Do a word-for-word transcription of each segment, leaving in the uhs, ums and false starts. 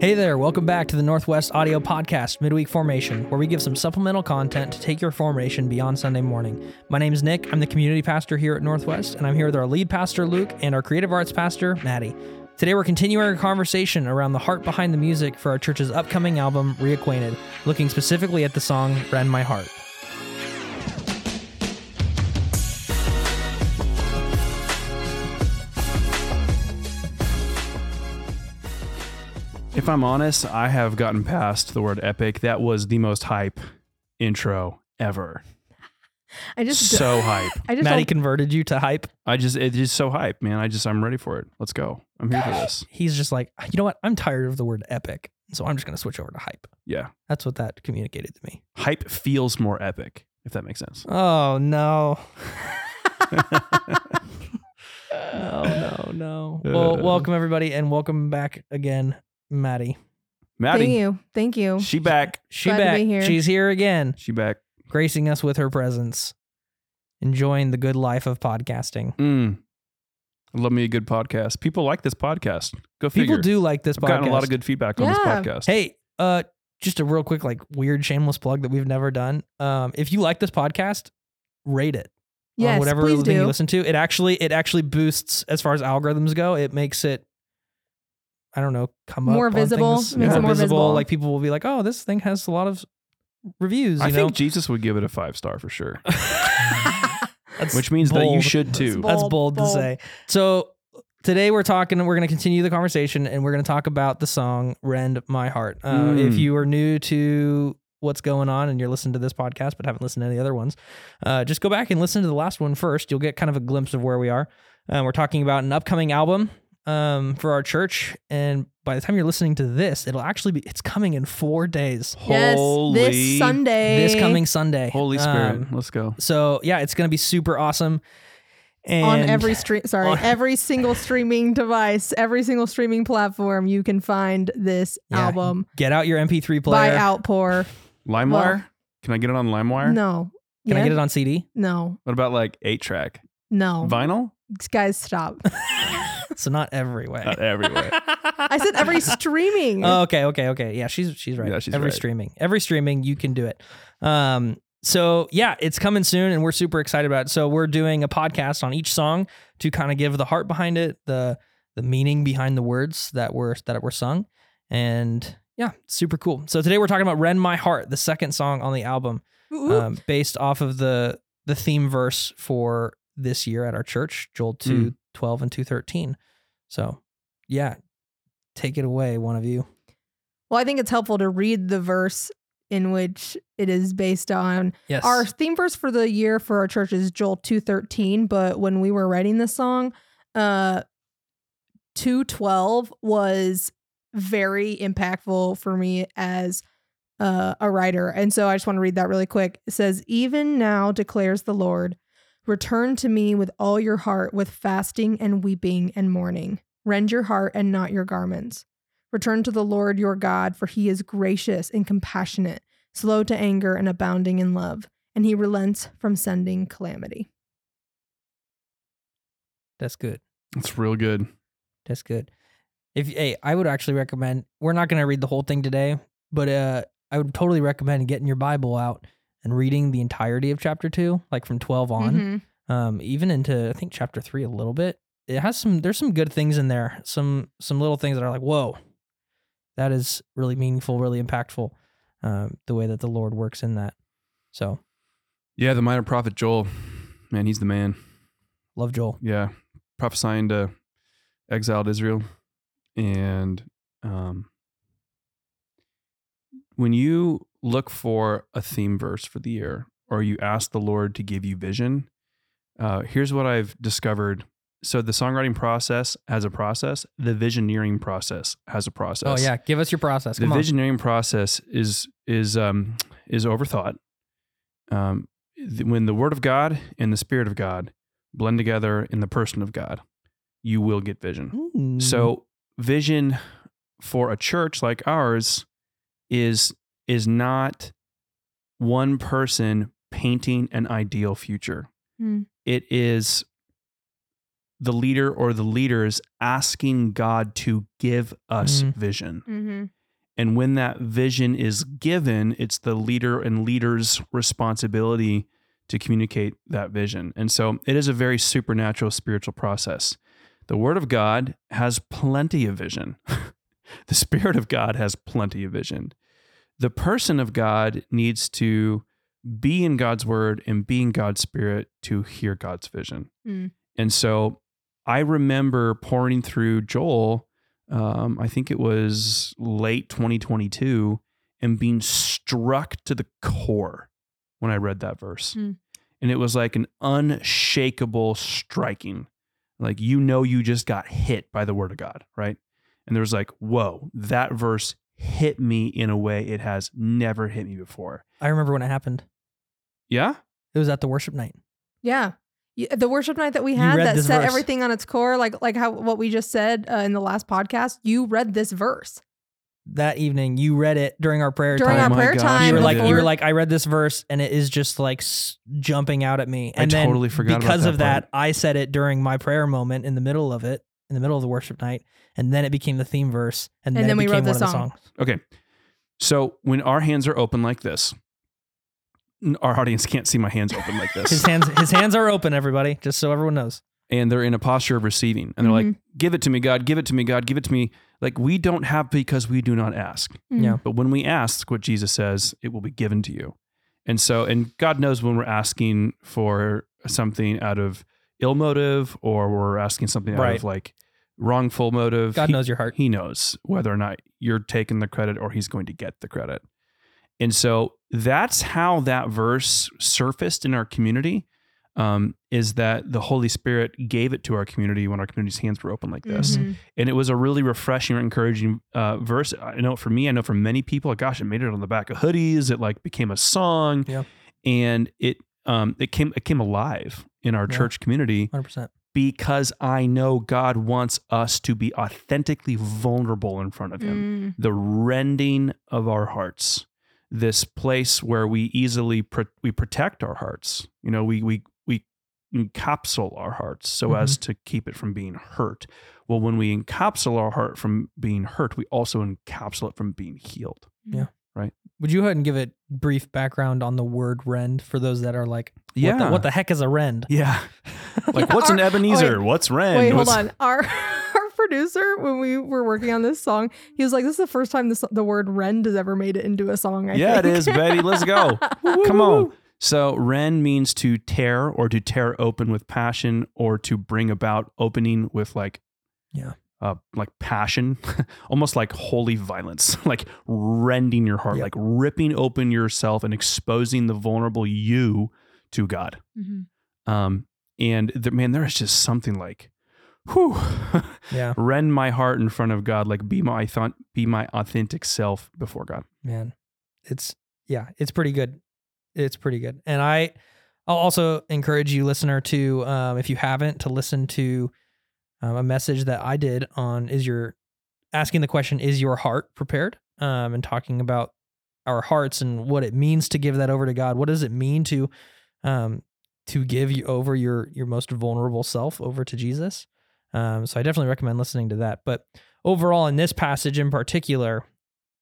Hey there, welcome back to the Northwest Audio Podcast Midweek Formation, where we give some supplemental content to take your formation beyond Sunday morning. My name is Nick, I'm the community pastor here at Northwest, and I'm here with our lead pastor, Luke, and our creative arts pastor, Mady. Today we're continuing our conversation around the heart behind the music for our church's upcoming album, Reacquainted, looking specifically at the song, Rend My Heart. If I'm honest, I have gotten past the word epic. That was the most hype intro ever. I just so d- hype. I just Mady converted you to hype. I just it's just so hype, man. I just I'm ready for it. Let's go. I'm here for this. He's just like, you know what? I'm tired of the word epic, so I'm just gonna switch over to hype. Yeah, that's what that communicated to me. Hype feels more epic, if that makes sense. Oh no. no no no. Well, welcome everybody, and welcome back again. Mady. Mady. Thank you. Thank you. She back. She Glad back. To be here. She's here again. She back. Gracing us with her presence. Enjoying the good life of podcasting. Mm. I love me a good podcast. People like this podcast. Go figure. People do like this I've podcast. I've gotten a lot of good feedback on yeah. this podcast. Hey, uh, just a real quick, like weird, shameless plug that we've never done. Um, if you like this podcast, rate it. Yes, on whatever thing do. you listen to. It actually, it actually boosts as far as algorithms go. It makes it I don't know, come more up visible. On yeah. More, more visible. More visible. Like people will be like, oh, this thing has a lot of reviews. You I know? think Jesus would give it a five star for sure. Which means bold. that you should too. That's bold, That's bold, bold to say. So today we're talking, we're going to continue the conversation, and we're going to talk about the song Rend My Heart. Uh, mm. If you are new to what's going on and you're listening to this podcast but haven't listened to any other ones, uh, just go back and listen to the last one first. You'll get kind of a glimpse of where we are. Um, we're talking about an upcoming album. Um, for our church, and by the time you're listening to this, it'll actually be it's coming in four days. Yes, Holy, this Sunday, this coming Sunday. Holy Spirit, um, let's go. So yeah, it's gonna be super awesome. And on every stream, sorry, on- every single streaming device, every single streaming platform, you can find this yeah, album. Get out your M P three player. By Outpour. LimeWire. Well, can I get it on LimeWire? No. Can yeah. I get it on C D? No. What about like eight track? No. Vinyl? Guys, stop. So not every way. Not every way. I said every streaming. Oh, okay, okay, okay. Yeah, she's she's right. Yeah, she's every right. streaming. Every streaming, you can do it. Um, so yeah, it's coming soon, and we're super excited about it. So we're doing a podcast on each song to kind of give the heart behind it, the the meaning behind the words that were that were sung, and yeah, super cool. So today we're talking about "Rend My Heart," the second song on the album, um, based off of the the theme verse for this year at our church, Joel two. Mm. twelve and two thirteen. So yeah, take it away, one of you. Well, I think it's helpful to read the verse in which it is based on. Yes. Our theme verse for the year for our church is Joel two thirteen, but when we were writing this song, uh, two twelve was very impactful for me as uh, a writer. And so I just want to read that really quick. It says, "Even now declares the Lord, return to me with all your heart, with fasting and weeping and mourning. Rend your heart and not your garments. Return to the Lord your God, for he is gracious and compassionate, slow to anger and abounding in love, and he relents from sending calamity." That's good. That's real good. That's good. If hey, I would actually recommend, we're not going to read the whole thing today, but uh, I would totally recommend getting your Bible out and reading the entirety of chapter two, like from twelve on, mm-hmm. um, even into, I think, chapter three a little bit. It has some, there's some good things in there. Some, some little things that are like, whoa, that is really meaningful, really impactful, um, the way that the Lord works in that. So. Yeah. The minor prophet Joel, man, he's the man. Love Joel. Yeah. Prophesying to exiled Israel. And, um, when you look for a theme verse for the year, or you ask the Lord to give you vision, uh, here's what I've discovered. So the songwriting process has a process. The visioneering process has a process. Oh yeah. Give us your process. Come the visioneering on. process is, is, um, is overthought. Um, th- when the word of God and the spirit of God blend together in the person of God, you will get vision. Ooh. So vision for a church like ours is, is not one person painting an ideal future. Mm. It is the leader or the leaders asking God to give us mm-hmm. vision. Mm-hmm. And when that vision is given, it's the leader and leader's responsibility to communicate that vision. And so it is a very supernatural spiritual process. The Word of God has plenty of vision. The Spirit of God has plenty of vision. The person of God needs to be in God's Word and be in God's Spirit to hear God's vision. Mm. And so I remember pouring through Joel, um, I think it was late twenty twenty-two, and being struck to the core when I read that verse. Mm. And it was like an unshakable striking. Like, you know, you just got hit by the Word of God, right? And there was like, whoa, that verse hit me in a way it has never hit me before. I remember when it happened. Yeah? It was at the worship night. Yeah. The worship night that we had that set verse. Everything on its core, like like how what we just said uh, in the last podcast, you read this verse. That evening, you read it during our prayer during time. During our oh prayer gosh, time. You were, like, you were like, I read this verse, and it is just like s- jumping out at me. And I then totally forgot because about that of that, part. I said it during my prayer moment in the middle of it, in the middle of the worship night, and then it became the theme verse, and, and then, then we wrote the song. the song. Okay, so when our hands are open like this, our audience can't see my hands open like this. his hands his hands are open, everybody, just so everyone knows. And they're in a posture of receiving. And they're mm-hmm. like, give it to me, God, give it to me, God, give it to me. Like, we don't have because we do not ask. Mm-hmm. Yeah. But when we ask what Jesus says, it will be given to you. And so, and God knows when we're asking for something out of ill motive or we're asking something out right. of like wrongful motive. God he, knows your heart. He knows whether or not you're taking the credit or he's going to get the credit. And so that's how that verse surfaced in our community. Um, is that the Holy Spirit gave it to our community when our community's hands were open like this. Mm-hmm. And it was a really refreshing or encouraging uh, verse. I know for me, I know for many people, gosh, it made it on the back of hoodies. It like became a song yeah. and it, um, it came, it came alive in our yeah. church community one hundred percent. Because I know God wants us to be authentically vulnerable in front of him. Mm. The rending of our hearts, this place where we easily, pro- we protect our hearts. You know, we, we, encapsule our hearts so mm-hmm. as to keep it from being hurt. Well, when we encapsule our heart from being hurt, we also encapsulate it from being healed. Yeah. Right. Would you go ahead and give a brief background on the word rend for those that are like, what, yeah. the, what the heck is a rend? Yeah. Like, what's our, an Ebenezer? Wait, what's rend? Wait, what's, hold on. Our our producer, when we were working on this song, he was like, this is the first time this, the word rend has ever made it into a song. I yeah, think. It is, baby. Let's go. Come on. So rend means to tear or to tear open with passion or to bring about opening with like, yeah, uh, like passion, almost like holy violence, like rending your heart, yep. like ripping open yourself and exposing the vulnerable you to God. Mm-hmm. Um, and the, man, there is just something like, whew, yeah. rend my heart in front of God, like be my, th- be my authentic self before God. Man, it's, yeah, it's pretty good. It's pretty good. And I, I'll also encourage you, listener, to, um, if you haven't, to listen to um, a message that I did on is your, asking the question, is your heart prepared? Um, and talking about our hearts and what it means to give that over to God. What does it mean to, um, to give you over your, your most vulnerable self over to Jesus? Um, so I definitely recommend listening to that. But overall, in this passage in particular,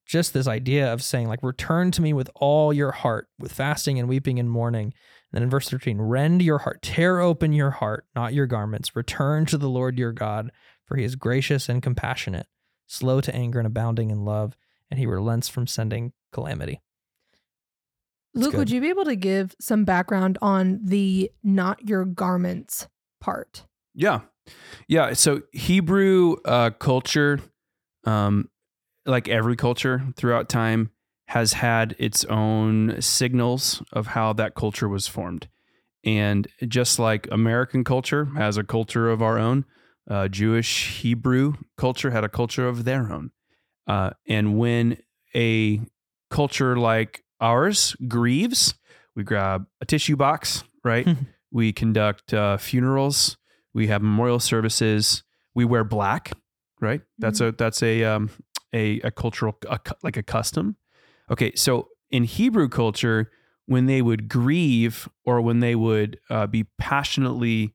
just this idea of saying like, return to me with all your heart, with fasting and weeping and mourning. And then in verse thirteen, rend your heart, tear open your heart, not your garments, return to the Lord your God, for he is gracious and compassionate, slow to anger and abounding in love, and he relents from sending calamity. That's Luke, good. Would you be able to give some background on the not your garments part? Yeah. Yeah. So Hebrew uh, culture, um, like every culture throughout time, has had its own signals of how that culture was formed. And just like American culture has a culture of our own, uh, Jewish Hebrew culture had a culture of their own. Uh, and when a culture like ours grieves, we grab a tissue box, right? We conduct uh, funerals. We have memorial services. We wear black, right? Mm-hmm. That's a, that's a, um, A, a cultural, a, like a custom. Okay, so in Hebrew culture, when they would grieve or when they would uh, be passionately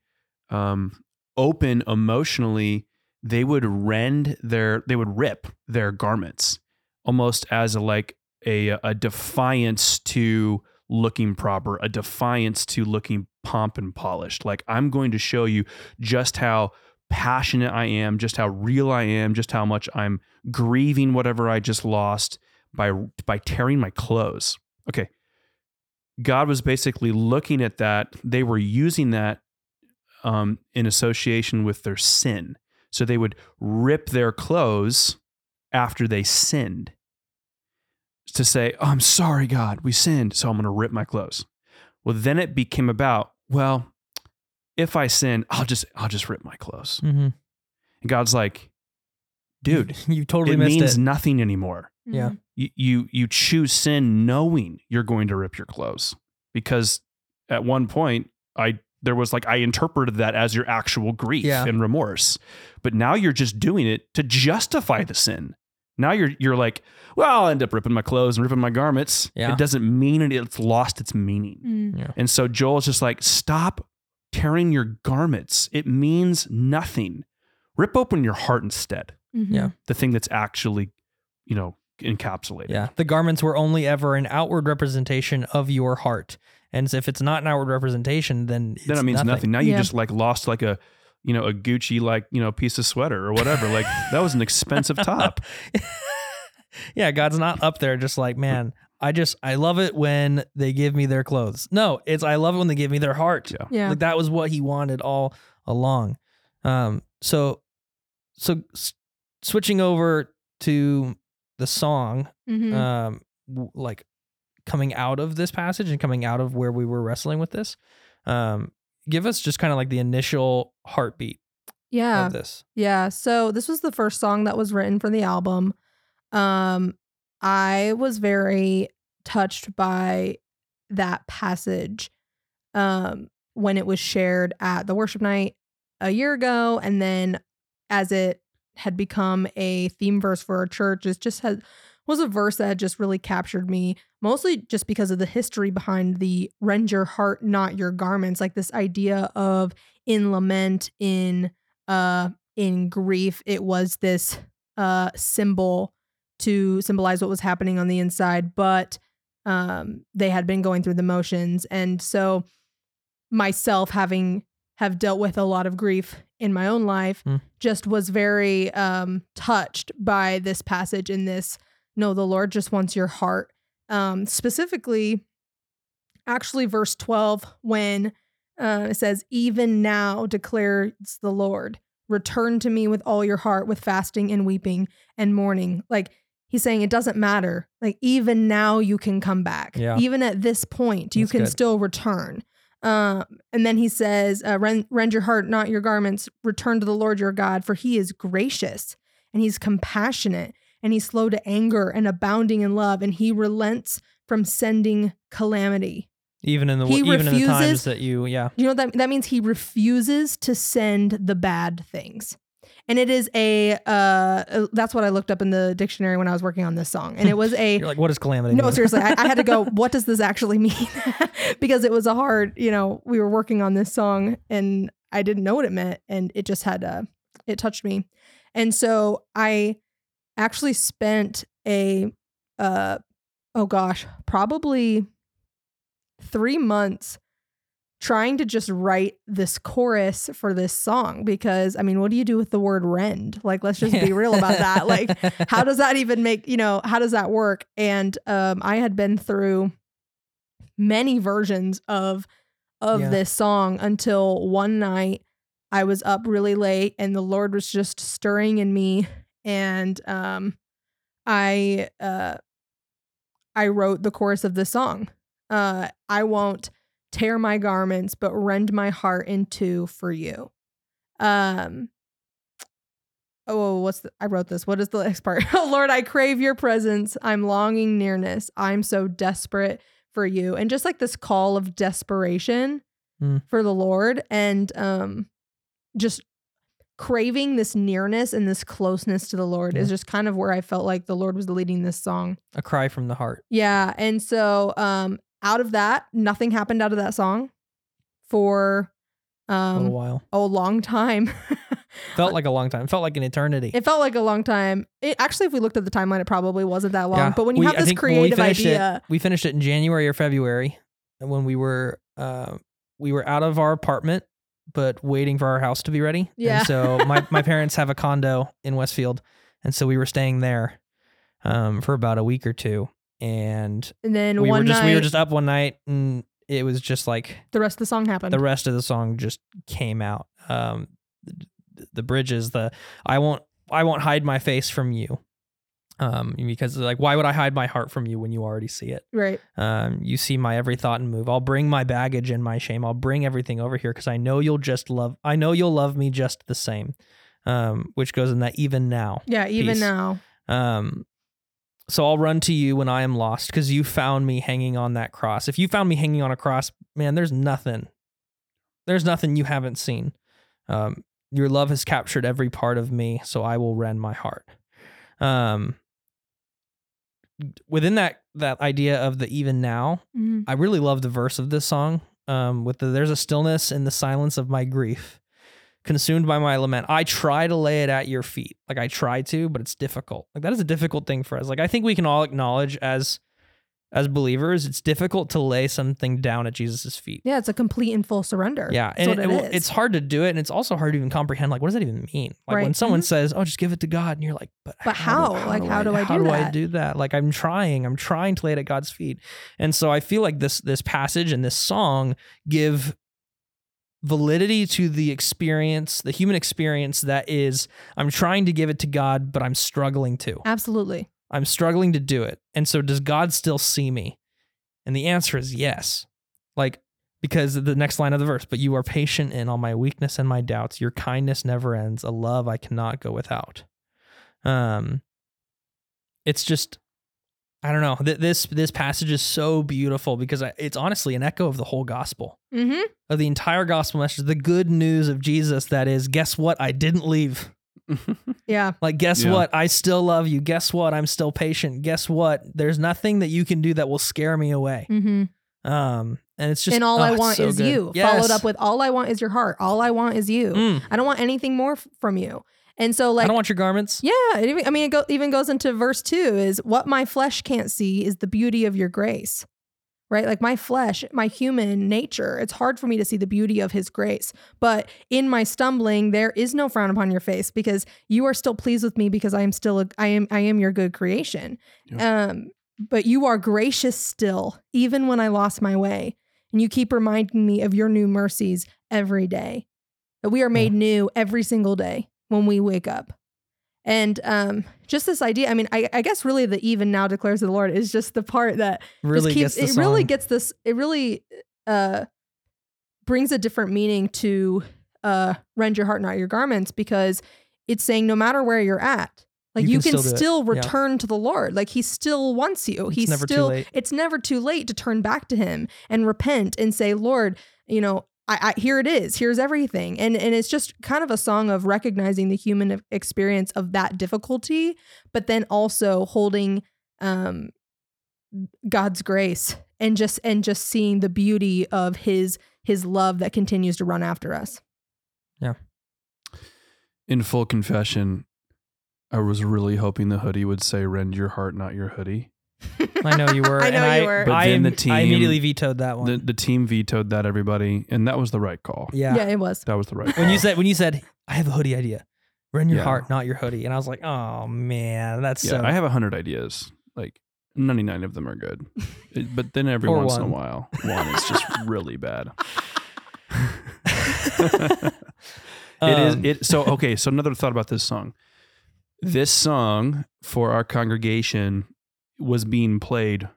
um, open emotionally, they would rend their, they would rip their garments almost as a, like a, a defiance to looking proper, a defiance to looking pomp and polished. Like, I'm going to show you just how passionate I am, just how real I am, just how much I'm grieving whatever I just lost by, by tearing my clothes. Okay. God was basically looking at that. They were using that um, in association with their sin. So they would rip their clothes after they sinned to say, oh, I'm sorry, God, we sinned, so I'm going to rip my clothes. Well, then it became about, well, if I sin, I'll just, I'll just rip my clothes. Mm-hmm. And God's like, dude, you totally it missed means it. Nothing anymore. Yeah. You, you, you choose sin knowing you're going to rip your clothes, because at one point I, there was like, I interpreted that as your actual grief yeah. and remorse, but now you're just doing it to justify the sin. Now you're, you're like, well, I'll end up ripping my clothes and ripping my garments. Yeah. It doesn't mean it. It's lost its meaning. Mm. Yeah. And so Joel's just like, stop tearing your garments. It means nothing. Rip open your heart instead. Mm-hmm. Yeah. The thing that's actually, you know, encapsulated. Yeah. The garments were only ever an outward representation of your heart. And so if it's not an outward representation, then it's then it means nothing. nothing. Now yeah. you just like lost like a, you know, a Gucci, like, you know, piece of sweater or whatever. Like, that was an expensive top. Yeah. God's not up there just like, man, I just, I love it when they give me their clothes. No, it's, I love it when they give me their heart. Yeah. yeah. Like, that was what he wanted all along. Um, so, so s- switching over to the song, mm-hmm. um, w- like coming out of this passage and coming out of where we were wrestling with this, um, give us just kind of like the initial heartbeat yeah. of this. Yeah. So this was the first song that was written for the album. Um, I was very touched by that passage um, when it was shared at the worship night a year ago. And then as it had become a theme verse for our church, it just had, was a verse that had just really captured me, mostly just because of the history behind the rend your heart, not your garments, like this idea of in lament, in uh, in grief. It was this uh, symbol to symbolize what was happening on the inside, but um, they had been going through the motions. And so myself, having have dealt with a lot of grief in my own life, mm. just was very um, touched by this passage in this, no, the Lord just wants your heart. Um, specifically, actually, verse twelve, when uh, it says, even now declares the Lord, return to me with all your heart, with fasting and weeping and mourning. Like, he's saying it doesn't matter. Like, even now you can come back. Yeah. Even at this point, you That's can good. Still return. Uh, and then he says, uh, rend, rend your heart, not your garments. Return to the Lord your God, for he is gracious and he's compassionate, and he's slow to anger and abounding in love, and he relents from sending calamity. Even in the he even refuses, in the times that you, yeah. You know, that that means he refuses to send the bad things. And it is a, uh, that's what I looked up in the dictionary when I was working on this song. And it was a... You're like, what is calamity? No, mean? Seriously. I, I had to go, what does this actually mean? Because it was a hard, you know, we were working on this song and I didn't know what it meant. And it just had, uh, it touched me. And so I actually spent a, uh, oh gosh, probably three months trying to just write this chorus for this song, because I mean, what do you do with the word rend? Like, let's just be real about that. Like, how does that even make, you know, how does that work? And um, I had been through many versions of, of yeah. this song until one night I was up really late and the Lord was just stirring in me. And um, I, uh, I wrote the chorus of this song. Uh, I won't tear my garments, but rend my heart in two for you. Um, oh, what's the, I wrote this. What is the next part? Oh, Lord, I crave your presence. I'm longing nearness. I'm so desperate for you. And just like this call of desperation mm. for the Lord, and um, just craving this nearness and this closeness to the Lord yeah. is just kind of where I felt like the Lord was leading this song. A cry from the heart. Yeah. And so, um, out of that, nothing happened out of that song for Um, a little while. Oh, a long time. Felt like a long time. Felt like an eternity. It felt like a long time. It actually, if we looked at the timeline, it probably wasn't that long. Yeah. But when you we, have this creative we idea, it, we finished it in January or February, and when we were uh, we were out of our apartment, but waiting for our house to be ready. Yeah. And so my my parents have a condo in Westfield, and so we were staying there um, for about a week or two, and and then we one were just night, we were just up one night, and it was just like the rest of the song happened. The rest of the song just came out. Um, the bridges, the I won't I won't hide my face from you, um because like, why would I hide my heart from you when you already see it, right? Um you see my every thought and move. I'll bring my baggage and my shame. I'll bring everything over here because I know you'll just love I know you'll love me just the same, um which goes in that even now yeah piece. even now um So I'll run to you when I am lost because you found me hanging on that cross. If you found me hanging on a cross, man, there's nothing there's nothing you haven't seen. um Your love has captured every part of me, so I will rend my heart. Um, within that that idea of the even now, mm-hmm. I really love the verse of this song. Um, with the, there's a stillness in the silence of my grief, consumed by my lament. I try to lay it at your feet. Like I try to, but it's difficult. Like that is a difficult thing for us. Like I think we can all acknowledge as as believers, it's difficult to lay something down at Jesus's feet. Yeah, it's a complete and full surrender. Yeah, and it, it it, it's hard to do it, and it's also hard to even comprehend. Like, what does that even mean? Like right. when someone mm-hmm. says, "Oh, just give it to God," and you're like, "But, but how? how? how? Like, do how do I, I do how do that? I do that? Like, I'm trying. I'm trying to lay it at God's feet." And so I feel like this this passage and this song give validity to the experience, the human experience that is, I'm trying to give it to God, but I'm struggling to. Absolutely. I'm struggling to do it. And so does God still see me? And the answer is yes. Like, because of the next line of the verse, but you are patient in all my weakness and my doubts. Your kindness never ends. A love I cannot go without. Um, it's just, I don't know. Th- this this passage is so beautiful because I, it's honestly an echo of the whole gospel, mm-hmm. of the entire gospel message, the good news of Jesus that is, guess what? I didn't leave. yeah. Like, guess yeah. what? I still love you. Guess what? I'm still patient. Guess what? There's nothing that you can do that will scare me away. Mm-hmm. Um, and it's just, and all oh, I want so is good. you yes. followed up with all I want is your heart. All I want is you. Mm. I don't want anything more f- from you. And so like, I don't want your garments. Yeah. It even, I mean, it go, even goes into verse two is what my flesh can't see is the beauty of your grace. Right? Like my flesh, my human nature, it's hard for me to see the beauty of his grace. But in my stumbling, there is no frown upon your face because you are still pleased with me because I am still, a, I am, I am your good creation. Yeah. Um, but you are gracious still, even when I lost my way. And you keep reminding me of your new mercies every day. That we are made yeah. new every single day when we wake up. And um, just this idea, I mean, I, I guess really the even now declares the Lord is just the part that really just keeps, it song. really gets this, it really uh, brings a different meaning to uh, rend your heart, not your garments, because it's saying no matter where you're at, like you, you can, can still, still return yeah. to the Lord. Like he still wants you. It's He's never still, too late. It's never too late to turn back to him and repent and say, Lord, you know, I, I, here it is. Here's everything. And and it's just kind of a song of recognizing the human experience of that difficulty, but then also holding um, God's grace and just and just seeing the beauty of his his love that continues to run after us. Yeah. In full confession, I was really hoping the hoodie would say "Rend your heart, not your hoodie." I know you were. I know and you I, were. But I, then the team, I immediately vetoed that one. The, the team vetoed that, everybody, and that was the right call. Yeah, yeah, it was. That was the right call. When you said, when you said, I have a hoodie idea, rend your yeah. heart, not your hoodie, and I was like, oh man, that's yeah. So... I have a hundred ideas, like ninety nine of them are good, it, but then every once one. in a while, one is just really bad. it um, is. It so okay. So another thought about this song. This song for our congregation was being played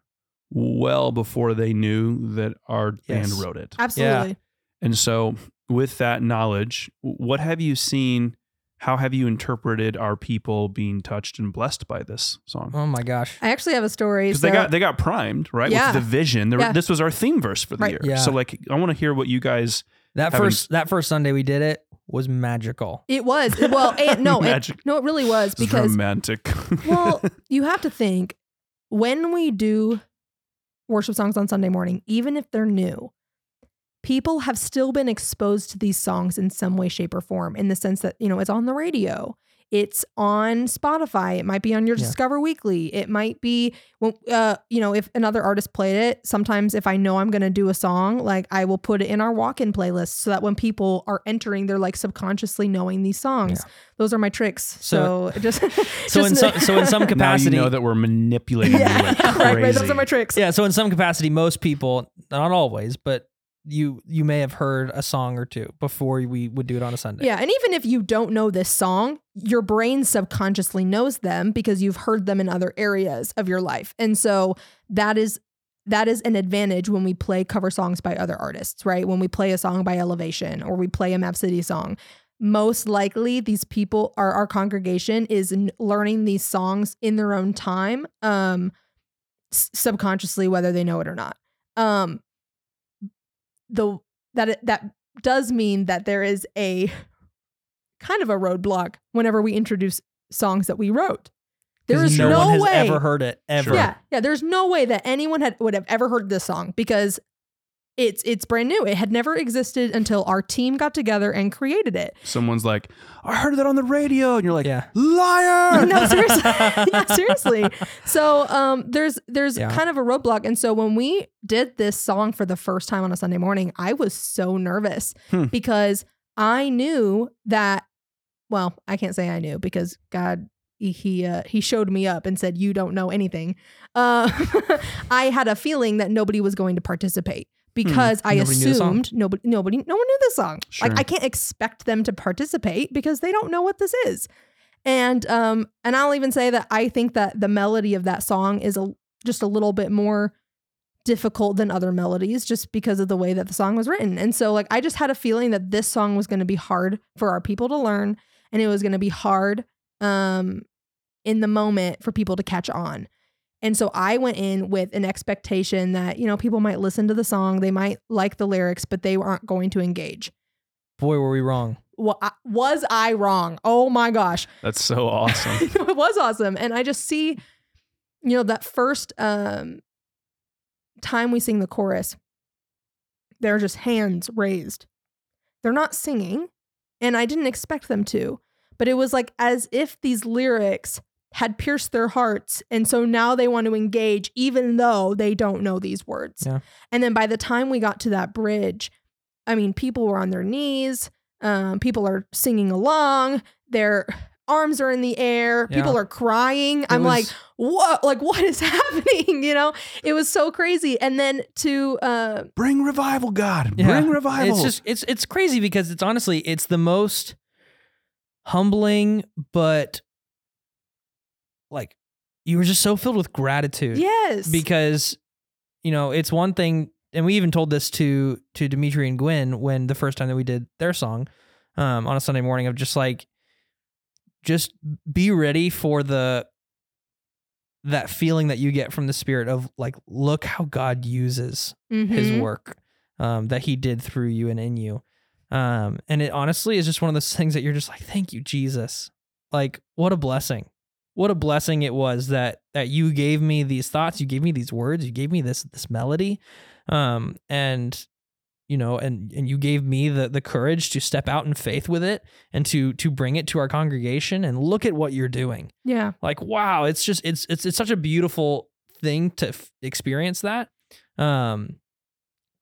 well before they knew that our yes. band wrote it. Absolutely. Yeah. And so with that knowledge, what have you seen? How have you interpreted our people being touched and blessed by this song? Oh my gosh. I actually have a story. Because so. they got they got primed, right? Yeah. With the vision. Were, yeah. This was our theme verse for the right. year. Yeah. So like, I want to hear what you guys... That first, in- that first Sunday we did it, was magical. It was. Well, and, no, it, no, it really was because... Romantic. Well, you have to think, when we do worship songs on Sunday morning, even if they're new, people have still been exposed to these songs in some way, shape, or form, in the sense that, you know, it's on the radio. It's on Spotify. It might be on your yeah. Discover Weekly. It might be, well, uh, you know, if another artist played it, sometimes if I know I'm going to do a song, like I will put it in our walk-in playlist so that when people are entering, they're like subconsciously knowing these songs. Yeah. Those are my tricks. So, so just, so, just in so, so in some capacity, now you know that we're manipulating yeah, you like crazy. Right, right, those are my tricks. Yeah. So in some capacity, most people, not always, but you you may have heard a song or two before we would do it on a Sunday. Yeah, and even if you don't know this song, your brain subconsciously knows them because you've heard them in other areas of your life. And so that is that is an advantage when we play cover songs by other artists, right? When we play a song by Elevation or we play a Map City song, most likely these people, our, our congregation is learning these songs in their own time, um, subconsciously, whether they know it or not. Um, The that it, that does mean that there is a kind of a roadblock whenever we introduce songs that we wrote. There is no, no one way has ever heard it ever. Yeah, yeah. There's no way that anyone had would have ever heard this song because it's it's brand new. It had never existed until our team got together and created it. Someone's like, I heard that on the radio, and you're like, yeah. liar. No, seriously, yeah, seriously. So um, there's there's yeah. kind of a roadblock, and so when we did this song for the first time on a Sunday morning, I was so nervous hmm. because I knew that. Well, I can't say I knew because God. He uh, he showed me up and said, you don't know anything. Uh, I had a feeling that nobody was going to participate because hmm. I nobody assumed nobody, nobody, no one knew this song. Sure. Like I can't expect them to participate because they don't know what this is. And um and I'll even say that I think that the melody of that song is a, just a little bit more difficult than other melodies just because of the way that the song was written. And so like I just had a feeling that this song was going to be hard for our people to learn and it was going to be hard um in the moment for people to catch on. And so I went in with an expectation that, you know, people might listen to the song, they might like the lyrics, but they aren't going to engage. Boy, were we wrong. Well, I, was I wrong? Oh my gosh. That's so awesome. It was awesome. And I just see, you know, that first um time we sing the chorus, they're just hands raised. They're not singing, and I didn't expect them to. But it was like as if these lyrics had pierced their hearts. And so now they want to engage, even though they don't know these words. Yeah. And then by the time we got to that bridge, I mean, people were on their knees. Um, people are singing along. Their arms are in the air. Yeah. People are crying. It I'm was... like, what? Like, what is happening? You know, it was so crazy. And then to uh, bring revival, God, yeah. bring revival. It's just, it's, it's crazy because it's honestly, it's the most humbling, but like you were just so filled with gratitude. Yes. Because, you know, it's one thing, and we even told this to to Dimitri and Gwen when the first time that we did their song um, on a Sunday morning of just like, just be ready for the that feeling that you get from the Spirit of like, look how God uses mm-hmm. his work um, that he did through you and in you. Um, and it honestly is just one of those things that you're just like, thank you, Jesus. Like, what a blessing. What a blessing it was that, that you gave me these thoughts, you gave me these words, you gave me this, this melody. Um, and you know, and, and you gave me the, the courage to step out in faith with it and to, to bring it to our congregation and look at what you're doing. Yeah. Like, wow. It's just, it's, it's, it's such a beautiful thing to f- experience that. Um,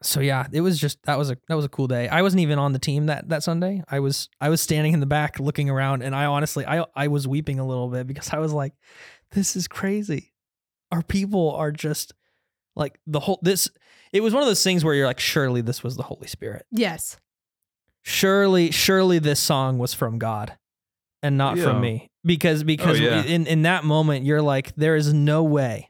So yeah, it was just that was a that was a cool day. I wasn't even on the team that, that Sunday. I was I was standing in the back looking around, and I honestly I I was weeping a little bit because I was like, this is crazy. Our people are just like the whole this. It was one of those things where you're like, surely this was the Holy Spirit. Yes. Surely, surely this song was from God, and not yeah. from me because because oh, yeah. in in that moment you're like, there is no way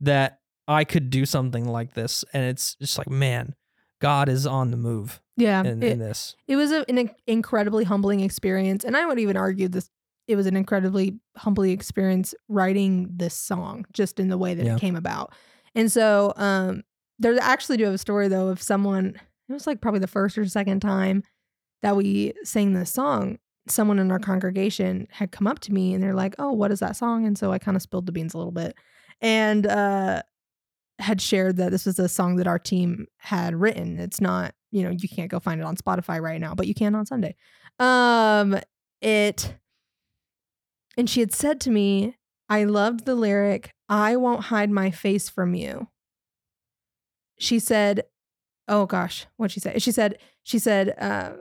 that I could do something like this. And it's just like, man, God is on the move. Yeah. In, it, in this. It was a, an incredibly humbling experience. And I would even argue this, it was an incredibly humbling experience writing this song, just in the way that yeah. it came about. And so um, there actually do have a story though, of someone, it was like probably the first or second time that we sang this song, someone in our congregation had come up to me and they're like, oh, what is that song? And so I kind of spilled the beans a little bit. And, uh, had shared that this was a song that our team had written. It's not, you know, you can't go find it on Spotify right now, but you can on Sunday. Um, it, and she had said to me, I loved the lyric, I won't hide my face from you. She said, oh gosh, what'd she say? She said, she said, uh,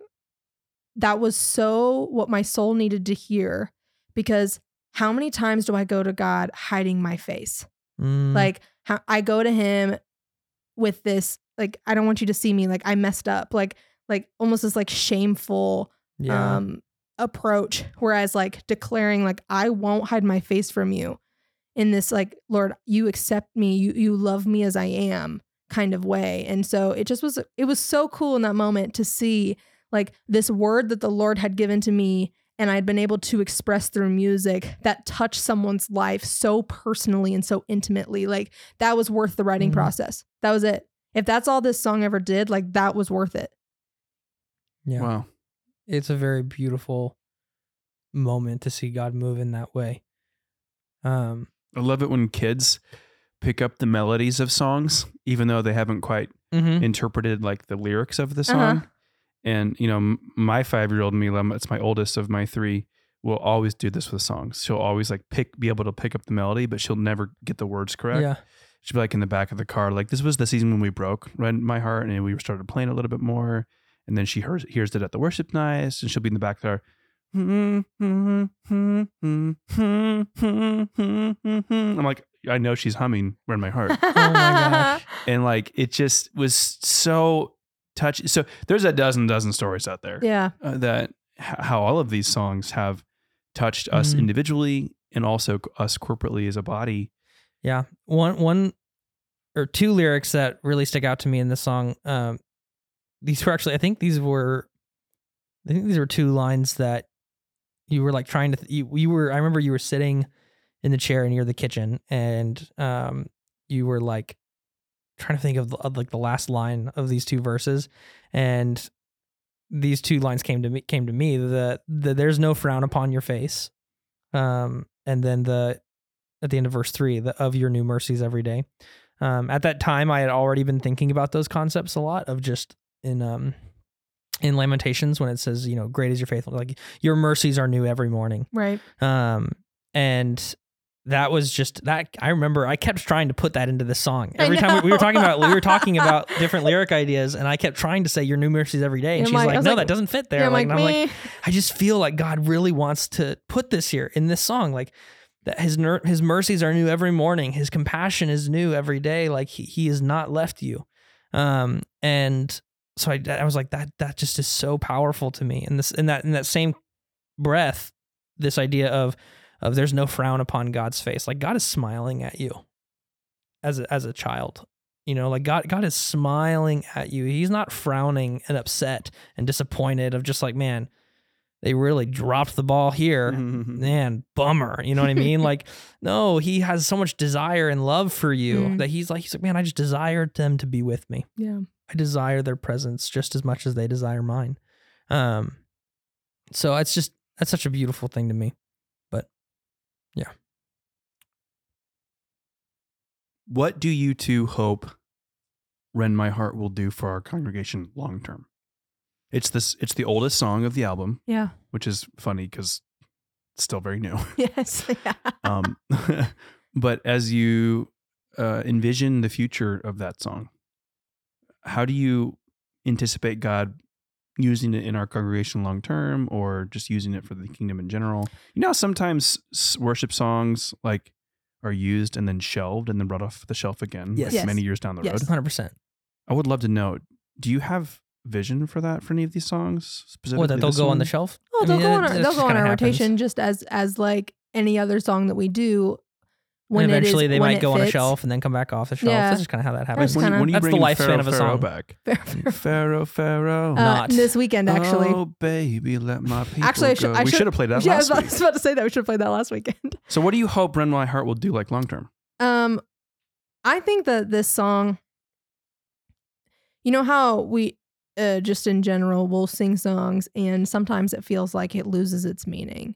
that was so what my soul needed to hear, because how many times do I go to God hiding my face? Mm. Like how I go to him with this, like, I don't want you to see me. Like I messed up, like, like almost this like shameful, yeah. um, approach. Whereas like declaring like, I won't hide my face from you in this, like, Lord, you accept me. You, you love me as I am kind of way. And so it just was, it was so cool in that moment to see like this word that the Lord had given to me and I'd been able to express through music that touched someone's life so personally and so intimately. Like that was worth the writing mm-hmm. process. That was it. If that's all this song ever did, like that was worth it. Yeah. Wow. It's a very beautiful moment to see God move in that way. Um, I love it when kids pick up the melodies of songs, even though they haven't quite mm-hmm. interpreted like the lyrics of the song. Uh-huh. And, you know, my five-year-old Mila, it's my oldest of my three, will always do this with songs. She'll always like pick, be able to pick up the melody, but she'll never get the words correct. Yeah. She'll be like in the back of the car, like this was the season when we broke Rend My Heart and we started playing a little bit more. And then she hears, hears it at the worship night and she'll be in the back of the car. I'm like, I know she's humming Rend My Heart. Oh my gosh. And like, it just was so touch. So there's a dozen, dozen stories out there. Yeah. Uh, that h- how all of these songs have touched us mm-hmm. individually and also us corporately as a body. Yeah. One, one or two lyrics that really stick out to me in this song. Um, these were actually, I think these were, I think these were two lines that you were like trying to, th- you, you were, I remember you were sitting in the chair near the kitchen and, um, you were like, trying to think of, of like the last line of these two verses, and these two lines came to me came to me the, the there's no frown upon your face, um and then the at the end of verse three, the of your new mercies every day. Um at that time I had already been thinking about those concepts a lot, of just in um in Lamentations when it says, you know, great is your faithfulness, like your mercies are new every morning, right? Um and that was just that. I remember I kept trying to put that into the song every time we, we were talking about we were talking about different lyric ideas, and I kept trying to say your new mercies every day, and, and she's like, like no, like, that doesn't fit there. Like, like, and I'm like, I just feel like God really wants to put this here in this song, like that his ner- his mercies are new every morning, his compassion is new every day, like he he has not left you. Um, and so I I was like that that just is so powerful to me. And this in that in that same breath, this idea of Of there's no frown upon God's face. Like God is smiling at you as a, as a child, you know, like God, God is smiling at you. He's not frowning and upset and disappointed of just like, man, they really dropped the ball here, man, bummer. You know what I mean? Like, no, he has so much desire and love for you mm. that he's like, he's like, man, I just desired them to be with me. Yeah. I desire their presence just as much as they desire mine. Um, so it's just, that's such a beautiful thing to me. Yeah. What do you two hope Rend My Heart will do for our congregation long term? It's this. It's the oldest song of the album. Yeah. Which is funny because it's still very new. Yes. Yeah. um, but as you uh, envision the future of that song, how do you anticipate God using it in our congregation long term, or just using it for the kingdom in general? You know, sometimes worship songs like are used and then shelved and then brought off the shelf again. Yes. Like yes. Many years down the yes. road. one hundred percent. I would love to know, do you have vision for that for any of these songs specifically? Well, that they'll go one? on the shelf? Oh, they'll, I mean, go, on our, they'll go on our happens. rotation just as as like any other song that we do. When and eventually is, they might go fits. on a shelf and then come back off the shelf. Yeah. That's just kind of how that happens. When, kinda, when you that's bring the lifespan of a song. Pharaoh back. Pharaoh, Pharaoh. Pharaoh. Uh, Not. This weekend, actually. Oh, baby, let my people actually, I sh- go. I we should have played that yeah, last week. I was about to say that. We should have played that last weekend. So what do you hope Rend My Heart will do like long term? Um, I think that this song, you know how we, uh, just in general, we'll sing songs and sometimes it feels like it loses its meaning.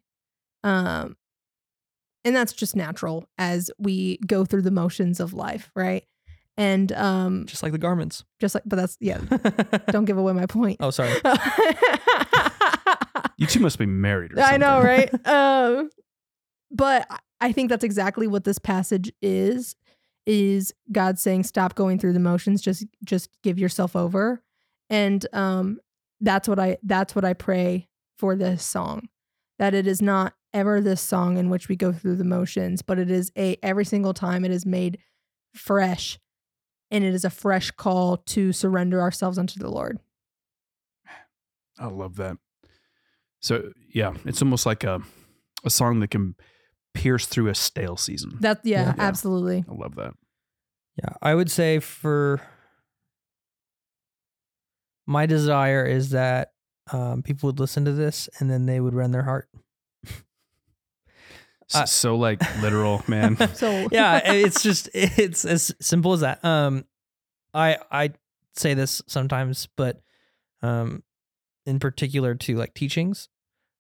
Um. And that's just natural as we go through the motions of life, right? And um, just like the garments, just like, but that's, yeah, don't give away my point. Oh, sorry. You two must be married or something. I know, right? um, but I think that's exactly what this passage is, is God saying, stop going through the motions. Just, just give yourself over. And um, that's what I, that's what I pray for this song, that it is not ever this song in which we go through the motions, but it is a, every single time it is made fresh, and it is a fresh call to surrender ourselves unto the Lord. I love that. So yeah, it's almost like a, a song that can pierce through a stale season. That yeah, yeah, absolutely. I love that. Yeah. I would say for my desire is that um, people would listen to this and then they would rend their heart. So, uh, so like literal, man. So yeah, it's just, it's as simple as that. Um, I, I say this sometimes, but, um, in particular to like teachings,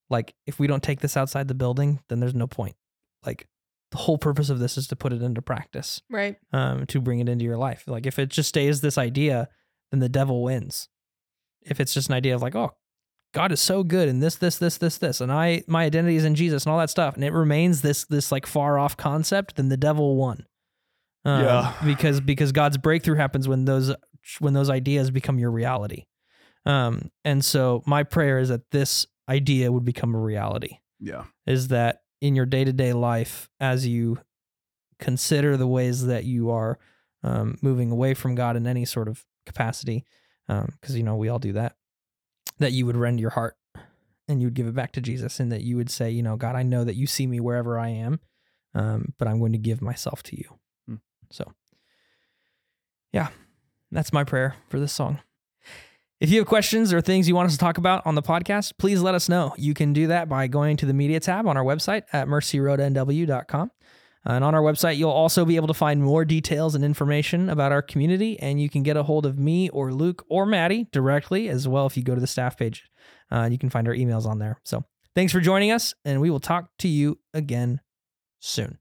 like if we don't take this outside the building, then there's no point. Like the whole purpose of this is to put it into practice, right? Um, to bring it into your life. Like if it just stays this idea, then the devil wins. If it's just an idea of like, oh, God is so good and this, this, this, this, this, and I, my identity is in Jesus and all that stuff, and it remains this, this like far off concept, then the devil won. Um, yeah. Because, because God's breakthrough happens when those, when those ideas become your reality. Um, and so my prayer is that this idea would become a reality. Yeah. Is that in your day-to-day life, as you consider the ways that you are, um, moving away from God in any sort of capacity, um, cause you know, we all do that, that you would rend your heart and you would give it back to Jesus, and that you would say, you know, God, I know that you see me wherever I am, um, but I'm going to give myself to you. Mm. So yeah, that's my prayer for this song. If you have questions or things you want us to talk about on the podcast, please let us know. You can do that by going to the media tab on our website at mercy road n w dot com. And on our website, you'll also be able to find more details and information about our community, and you can get a hold of me or Luke or Mady directly as well if you go to the staff page. Uh, you can find our emails on there. So thanks for joining us, and we will talk to you again soon.